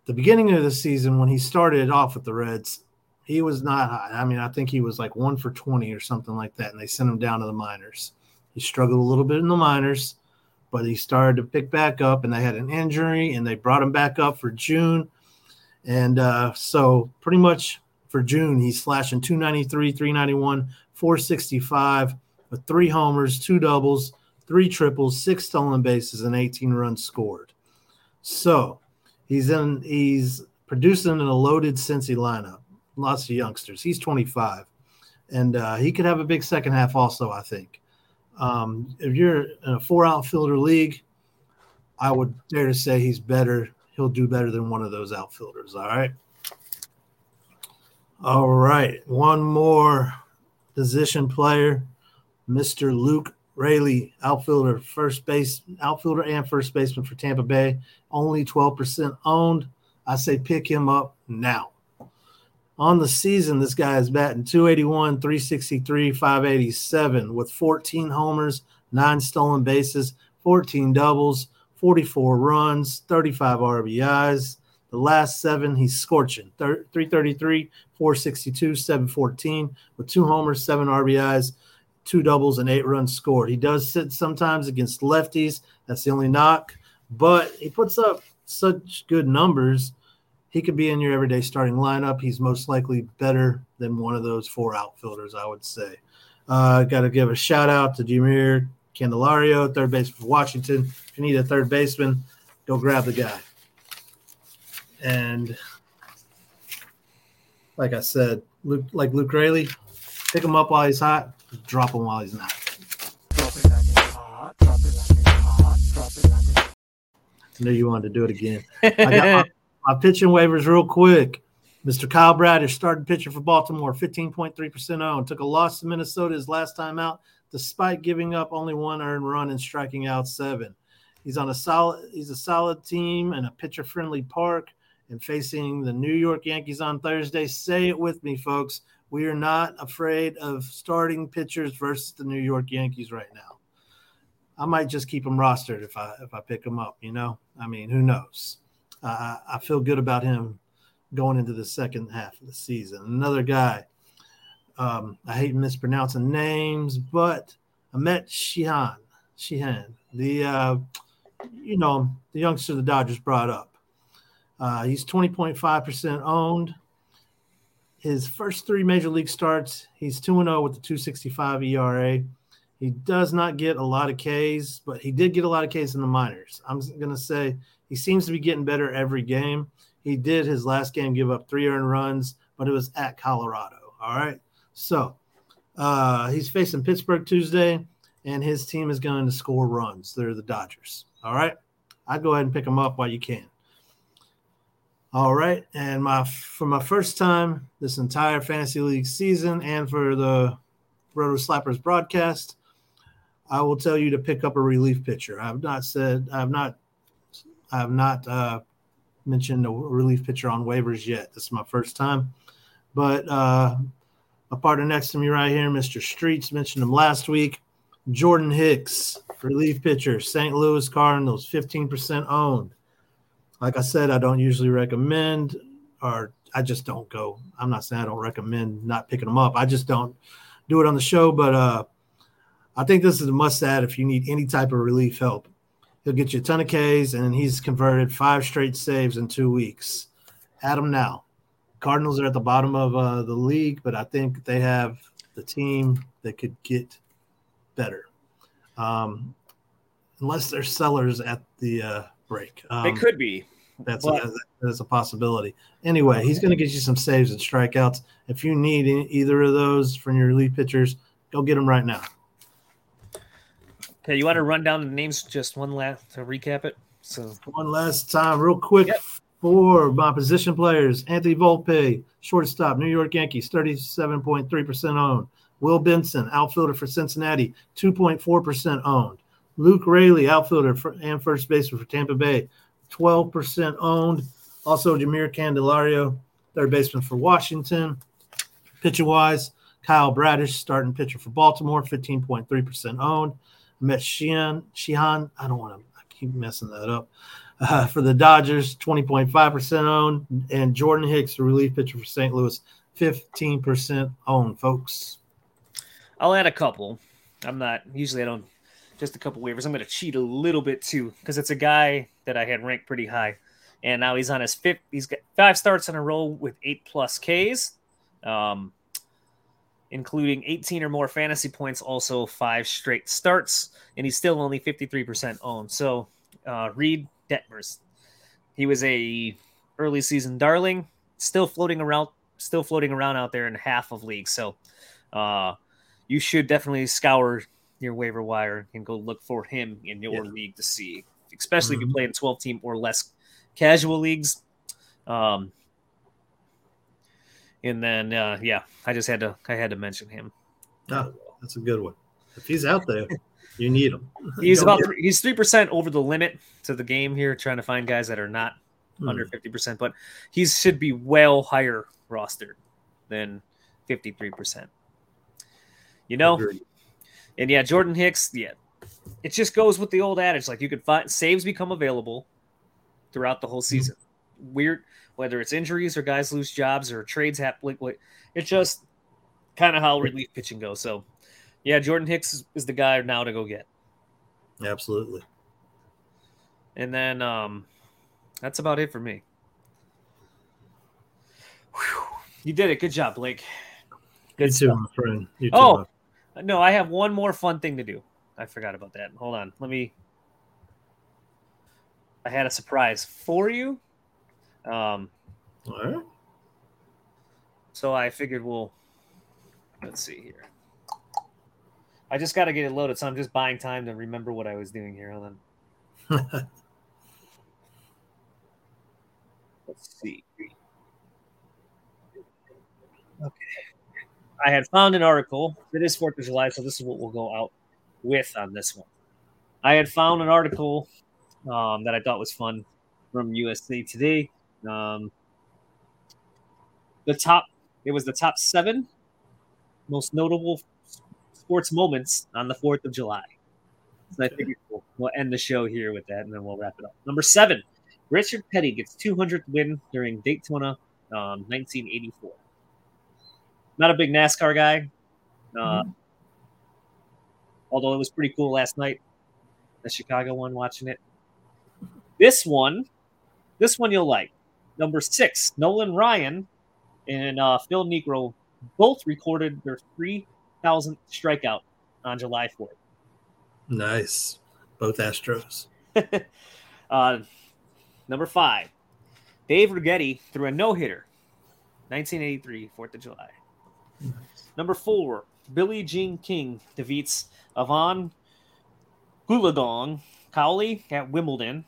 the beginning of the season when he started off with the Reds, he was not high. I mean, I think he was like one for twenty or something like that, and they sent him down to the minors. He struggled a little bit in the minors, but he started to pick back up, and they had an injury, and they brought him back up for June. And uh, so pretty much for June, he's slashing two ninety-three, three ninety-one, four sixty-five with three homers, two doubles, three triples, six stolen bases, and eighteen runs scored. So he's in, he's producing in a loaded Cincy lineup. Lots of youngsters. He's twenty-five. And uh, he could have a big second half also, I think. Um, if you're in a four outfielder league, I would dare to say he's better. He'll do better than one of those outfielders. All right. All right. One more position player, Mister Luke Raley, outfielder, first base, outfielder and first baseman for Tampa Bay. Only twelve percent owned. I say pick him up now. On the season, this guy is batting two eighty-one, three sixty-three, five eighty-seven with fourteen homers, nine stolen bases, fourteen doubles, forty-four runs, thirty-five R B Is. The last seven, he's scorching. three thirty-three, four sixty-two, seven fourteen with two homers, seven R B Is, two doubles, and eight runs scored. He does sit sometimes against lefties. That's the only knock. But he puts up such good numbers. He could be in your everyday starting lineup. He's most likely better than one of those four outfielders, I would say. Uh, got to give a shout-out to Jamir Candelario, third baseman for Washington. If you need a third baseman, go grab the guy. And like I said, Luke, like Luke Raley, pick him up while he's hot, drop him while he's not. I knew you wanted to do it again. I got my- My pitching waivers real quick. Mister Kyle Bradish, starting pitcher for Baltimore, fifteen point three percent owned. Took a loss to Minnesota his last time out, despite giving up only one earned run and striking out seven. He's on a solid, he's a solid team and a pitcher-friendly park and facing the New York Yankees on Thursday. Say it with me, folks. We are not afraid of starting pitchers versus the New York Yankees right now. I might just keep him rostered if I if I pick him up, you know? I mean, who knows? Uh, I feel good about him going into the second half of the season. Another guy, um, I hate mispronouncing names, but Mitch Sheehan, Sheehan, the uh, you know the youngster the Dodgers brought up. Uh, he's twenty point five percent owned. His first three major league starts, he's two and oh with the two sixty-five E R A. He does not get a lot of Ks, but he did get a lot of Ks in the minors. I'm going to say he seems to be getting better every game. He did his last game give up three earned runs, but it was at Colorado. All right. So uh, he's facing Pittsburgh Tuesday, and his team is going to score runs. They're the Dodgers. All right. I'd go ahead and pick him up while you can. All right. And my for my first time this entire Fantasy League season and for the Roto Slappers broadcast, I will tell you to pick up a relief pitcher. I have not said I have not I have not uh, mentioned a relief pitcher on waivers yet. This is my first time, but uh, my partner next to me right here, Mister Streets, mentioned him last week. Jordan Hicks, relief pitcher, Saint Louis Cardinals, fifteen percent owned. Like I said, I don't usually recommend, or I just don't go. I'm not saying I don't recommend not picking them up. I just don't do it on the show, but uh, I think this is a must-add if you need any type of relief help. He'll get you a ton of Ks, and he's converted five straight saves in two weeks. Add him now. Cardinals are at the bottom of uh, the league, but I think they have the team that could get better, um, unless they're sellers at the uh, break. Um, they could be. That's a, that's a possibility. Anyway, he's going to get you some saves and strikeouts. If you need any, either of those from your relief pitchers, go get them right now. Okay, you want to run down the names just one last to recap it? So one last time real quick yep. for my position players. Anthony Volpe, shortstop, New York Yankees, thirty-seven point three percent owned. Will Benson, outfielder for Cincinnati, two point four percent owned. Luke Raley, outfielder for, and first baseman for Tampa Bay, twelve percent owned. Also, Jamir Candelario, third baseman for Washington. Pitcher-wise, Kyle Bradish, starting pitcher for Baltimore, fifteen point three percent owned. Mitch Sheehan, Sheehan, I don't want to I keep messing that up, uh, for the Dodgers, twenty point five percent owned. And Jordan Hicks, the relief pitcher for Saint Louis, fifteen percent owned, folks. I'll add a couple. I'm not – usually I don't – just a couple waivers. I'm going to cheat a little bit too, because it's a guy that I had ranked pretty high, and now he's on his fifth. He's got five starts in a row with eight plus Ks, um, including eighteen or more fantasy points. Also five straight starts, and he's still only fifty-three percent owned. So uh, Reed Detmers, he was a early season darling, still floating around, still floating around out there in half of leagues. So uh, you should definitely scour near waiver wire and go look for him in your yeah. league to see, especially mm-hmm. if you play in twelve team or less casual leagues. Um, and then, uh, yeah, I just had to, I had to mention him. Oh, that's a good one. If he's out there, you need him. He's about three, he's three percent over the limit to the game here, trying to find guys that are not mm. under fifty percent, but he should be well higher rostered than fifty-three percent. You know? Agreed. And, yeah, Jordan Hicks, yeah. It just goes with the old adage. Like, you could find – saves become available throughout the whole season. Mm-hmm. Weird – whether it's injuries or guys lose jobs or trades happen. It's just kind of how relief pitching goes. So, yeah, Jordan Hicks is, is the guy now to go get. Absolutely. And then um, that's about it for me. Whew. You did it. Good job, Blake. Good you too, my friend. You too, oh, my... no, I have one more fun thing to do. I forgot about that. Hold on. Let me. I had a surprise for you. Um, All right. So I figured we'll. Let's see here. I just got to get it loaded, so I'm just buying time to remember what I was doing here. Hold on. Let's see. Okay. I had found an article. It is fourth of July, so this is what we'll go out with on this one. I had found an article um, that I thought was fun from U S A Today. Um, the top, it was the top seven most notable sports moments on the fourth of July. So I figured we'll, we'll end the show here with that, and then we'll wrap it up. Number seven, Richard Petty gets two hundredth win during Daytona um, nineteen eighty-four. Not a big NASCAR guy. Uh, mm-hmm. Although it was pretty cool last night, the Chicago one, watching it. This one, this one you'll like. Number six, Nolan Ryan and uh, Phil Negro both recorded their three thousandth strikeout on July fourth. Nice. Both Astros. uh, number five, Dave Rigetti threw a no-hitter, nineteen eighty-three, fourth of July. Nice. Number four, Billie Jean King defeats Yvonne Goolagong Cowley at Wimbledon.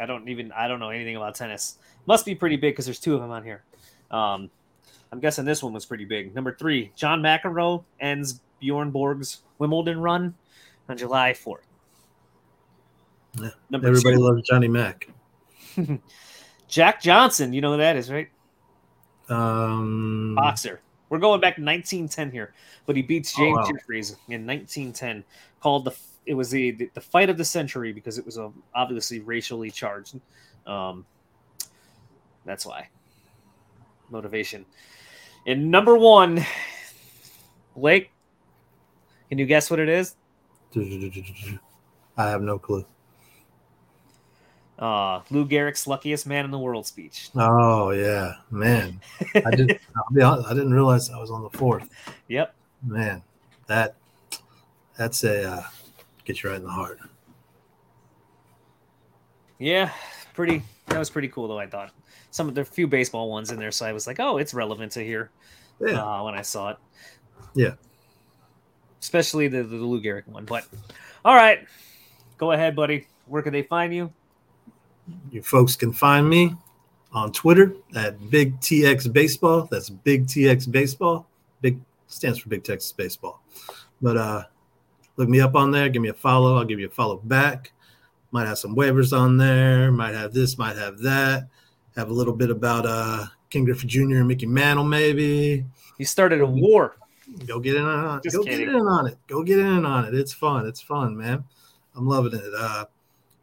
I don't even I don't know anything about tennis. Must be pretty big because there's two of them on here. Um, I'm guessing this one was pretty big. Number three, John McEnroe ends Bjorn Borg's Wimbledon run on July fourth. Yeah, number everybody two, loves Johnny Mac. Jack Johnson, you know who that is, right? Um, boxer. We're going back to nineteen ten here, but he beats James oh, wow. Jeffries in nineteen ten. Called the it was the, the the fight of the century because it was a, obviously racially charged. Um, that's why motivation. And number one, Blake, can you guess what it is? I have no clue. Uh, Lou Gehrig's luckiest man in the world speech. Oh yeah, man! I didn't. I'll be honest, I didn't realize I was on the fourth. Yep. Man, that that's a uh, gets you right in the heart. Yeah, pretty. That was pretty cool, though. I thought some of the few baseball ones in there, so I was like, oh, it's relevant to here. Yeah. Uh, when I saw it. Yeah. Especially the, the Lou Gehrig one, but all right, go ahead, buddy. Where can they find you? You folks can find me on Twitter at Big T X Baseball. That's Big T X Baseball. Big stands for Big Texas Baseball. But uh, look me up on there. Give me a follow. I'll give you a follow back. Might have some waivers on there. Might have this. Might have that. Have a little bit about uh, Ken Griffey Junior and Mickey Mantle, maybe. You started a war. Go get in on it. Go get in on it. Go get in on it. It's fun. It's fun, man. I'm loving it. Uh,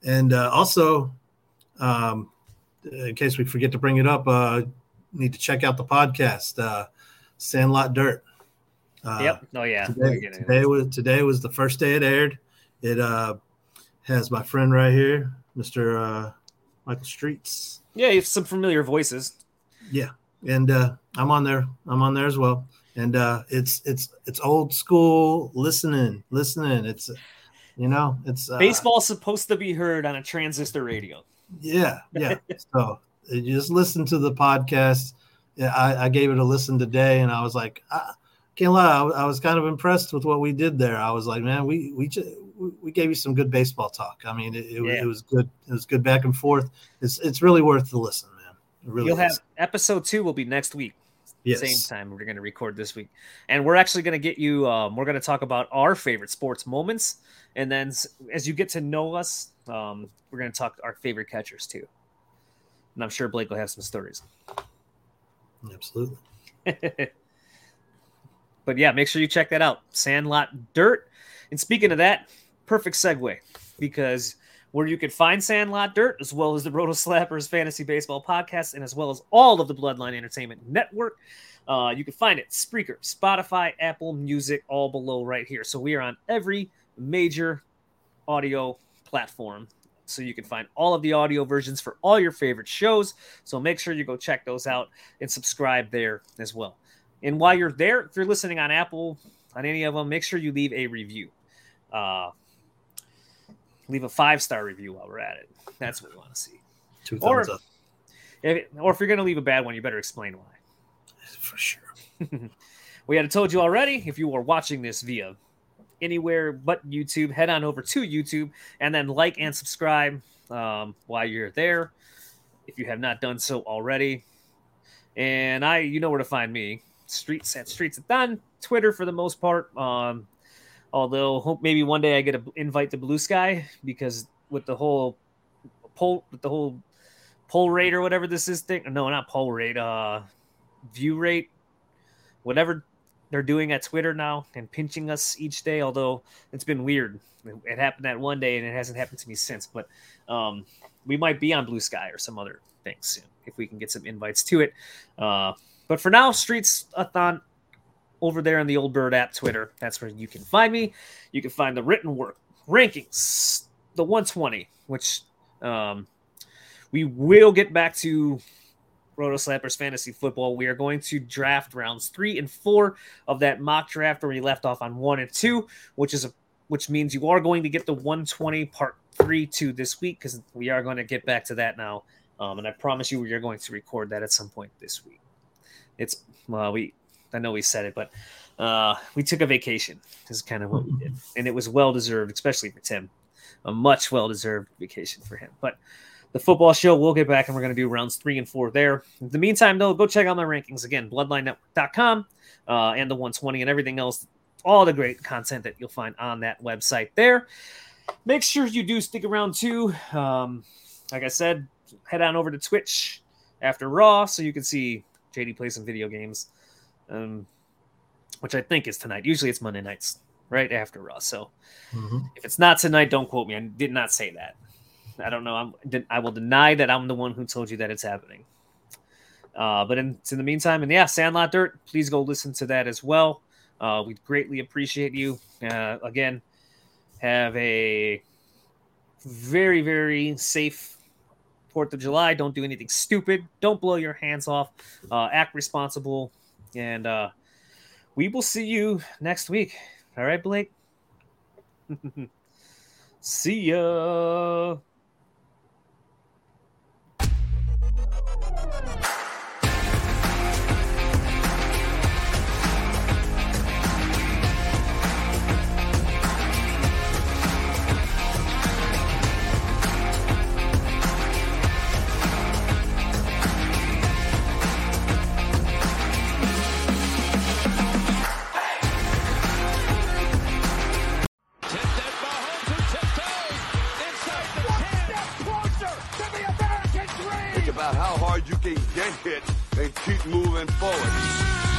and uh, also. Um, in case we forget to bring it up, uh, need to check out the podcast, uh, Sandlot Dirt. Uh, yep. Oh yeah. Today, today was today was the first day it aired. It uh, has my friend right here, Mister Uh, Michael Streets. Yeah, you have some familiar voices. Yeah, and uh, I'm on there. I'm on there as well. And uh, it's it's it's old school listening, listening. It's you know, it's uh, baseball's supposed to be heard on a transistor radio. Yeah, yeah. So you just listen to the podcast. Yeah, I, I gave it a listen today, and I was like, I, can't lie, I, I was kind of impressed with what we did there. I was like, man, we we just, we gave you some good baseball talk. I mean, it, it, yeah. it was good. It was good back and forth. It's it's really worth the listen, man. It really You'll is. have episode two will be next week. Yes. Same time we're going to record this week, and we're actually going to get you. Um, we're going to talk about our favorite sports moments, and then as you get to know us, um, we're going to talk our favorite catchers too. And I'm sure Blake will have some stories. Absolutely. But yeah, make sure you check that out. Sandlot Dirt. And speaking of that, perfect segue, because where you can find Sandlot Dirt, as well as the Roto Slappers Fantasy Baseball Podcast, and as well as all of the Bloodline Entertainment Network, uh, you can find it Spreaker, Spotify, Apple Music, all below right here. So we are on every major audio platform. So you can find all of the audio versions for all your favorite shows. So make sure you go check those out and subscribe there as well. And while you're there, if you're listening on Apple, on any of them, make sure you leave a review. Uh, leave a five-star review while we're at it. That's what we want to see. Two thumbs or, up. If, or if you're going to leave a bad one, you better explain why. For sure. We had told you already, if you are watching this via anywhere but YouTube, head on over to YouTube and then like and subscribe um, while you're there, if you have not done so already. And I, you know where to find me. Streets at Streets at Don. Twitter for the most part. Um, although hope maybe one day I get an invite to Blue Sky, because with the whole poll, with the whole poll rate or whatever this is thing. No, not poll rate. Uh, view rate. Whatever they're doing at Twitter now and pinching us each day. Although it's been weird. It happened that one day and it hasn't happened to me since. But um, we might be on Blue Sky or some other thing soon if we can get some invites to it. Uh, But for now, Streets-a-thon over there on the Old Bird app, Twitter. That's where you can find me. You can find the written work, rankings, the one twenty, which um, we will get back to Roto Slappers Fantasy Football. We are going to draft rounds three and four of that mock draft where we left off on one and two, which is a, which means you are going to get the one twenty part three to this week, because we are going to get back to that now. Um, and I promise you we are going to record that at some point this week. It's well, we I know we said it, but uh, we took a vacation is kind of what we did. And it was well-deserved, especially for Tim, a much well-deserved vacation for him. But the football show, we'll get back, and we're going to do rounds three and four there. In the meantime, though, go check out my rankings again, bloodline network dot com uh, and the one twenty and everything else, all the great content that you'll find on that website there. Make sure you do stick around, too. Um, like I said, head on over to Twitch after Raw so you can see J D plays some video games, um, which I think is tonight. Usually it's Monday nights, right after Raw. So mm-hmm. If it's not tonight, don't quote me. I did not say that. I don't know. I'm, I will deny that I'm the one who told you that it's happening. Uh, but in, in the meantime, and yeah, Sandlot Dirt, please go listen to that as well. Uh, we greatly appreciate you. Uh, again, have a very, very safe Fourth of July. Don't do anything stupid. Don't blow your hands off. Uh, act responsible. And uh, we will see you next week. All right, Blake? See ya. How hard you can get hit and keep moving forward.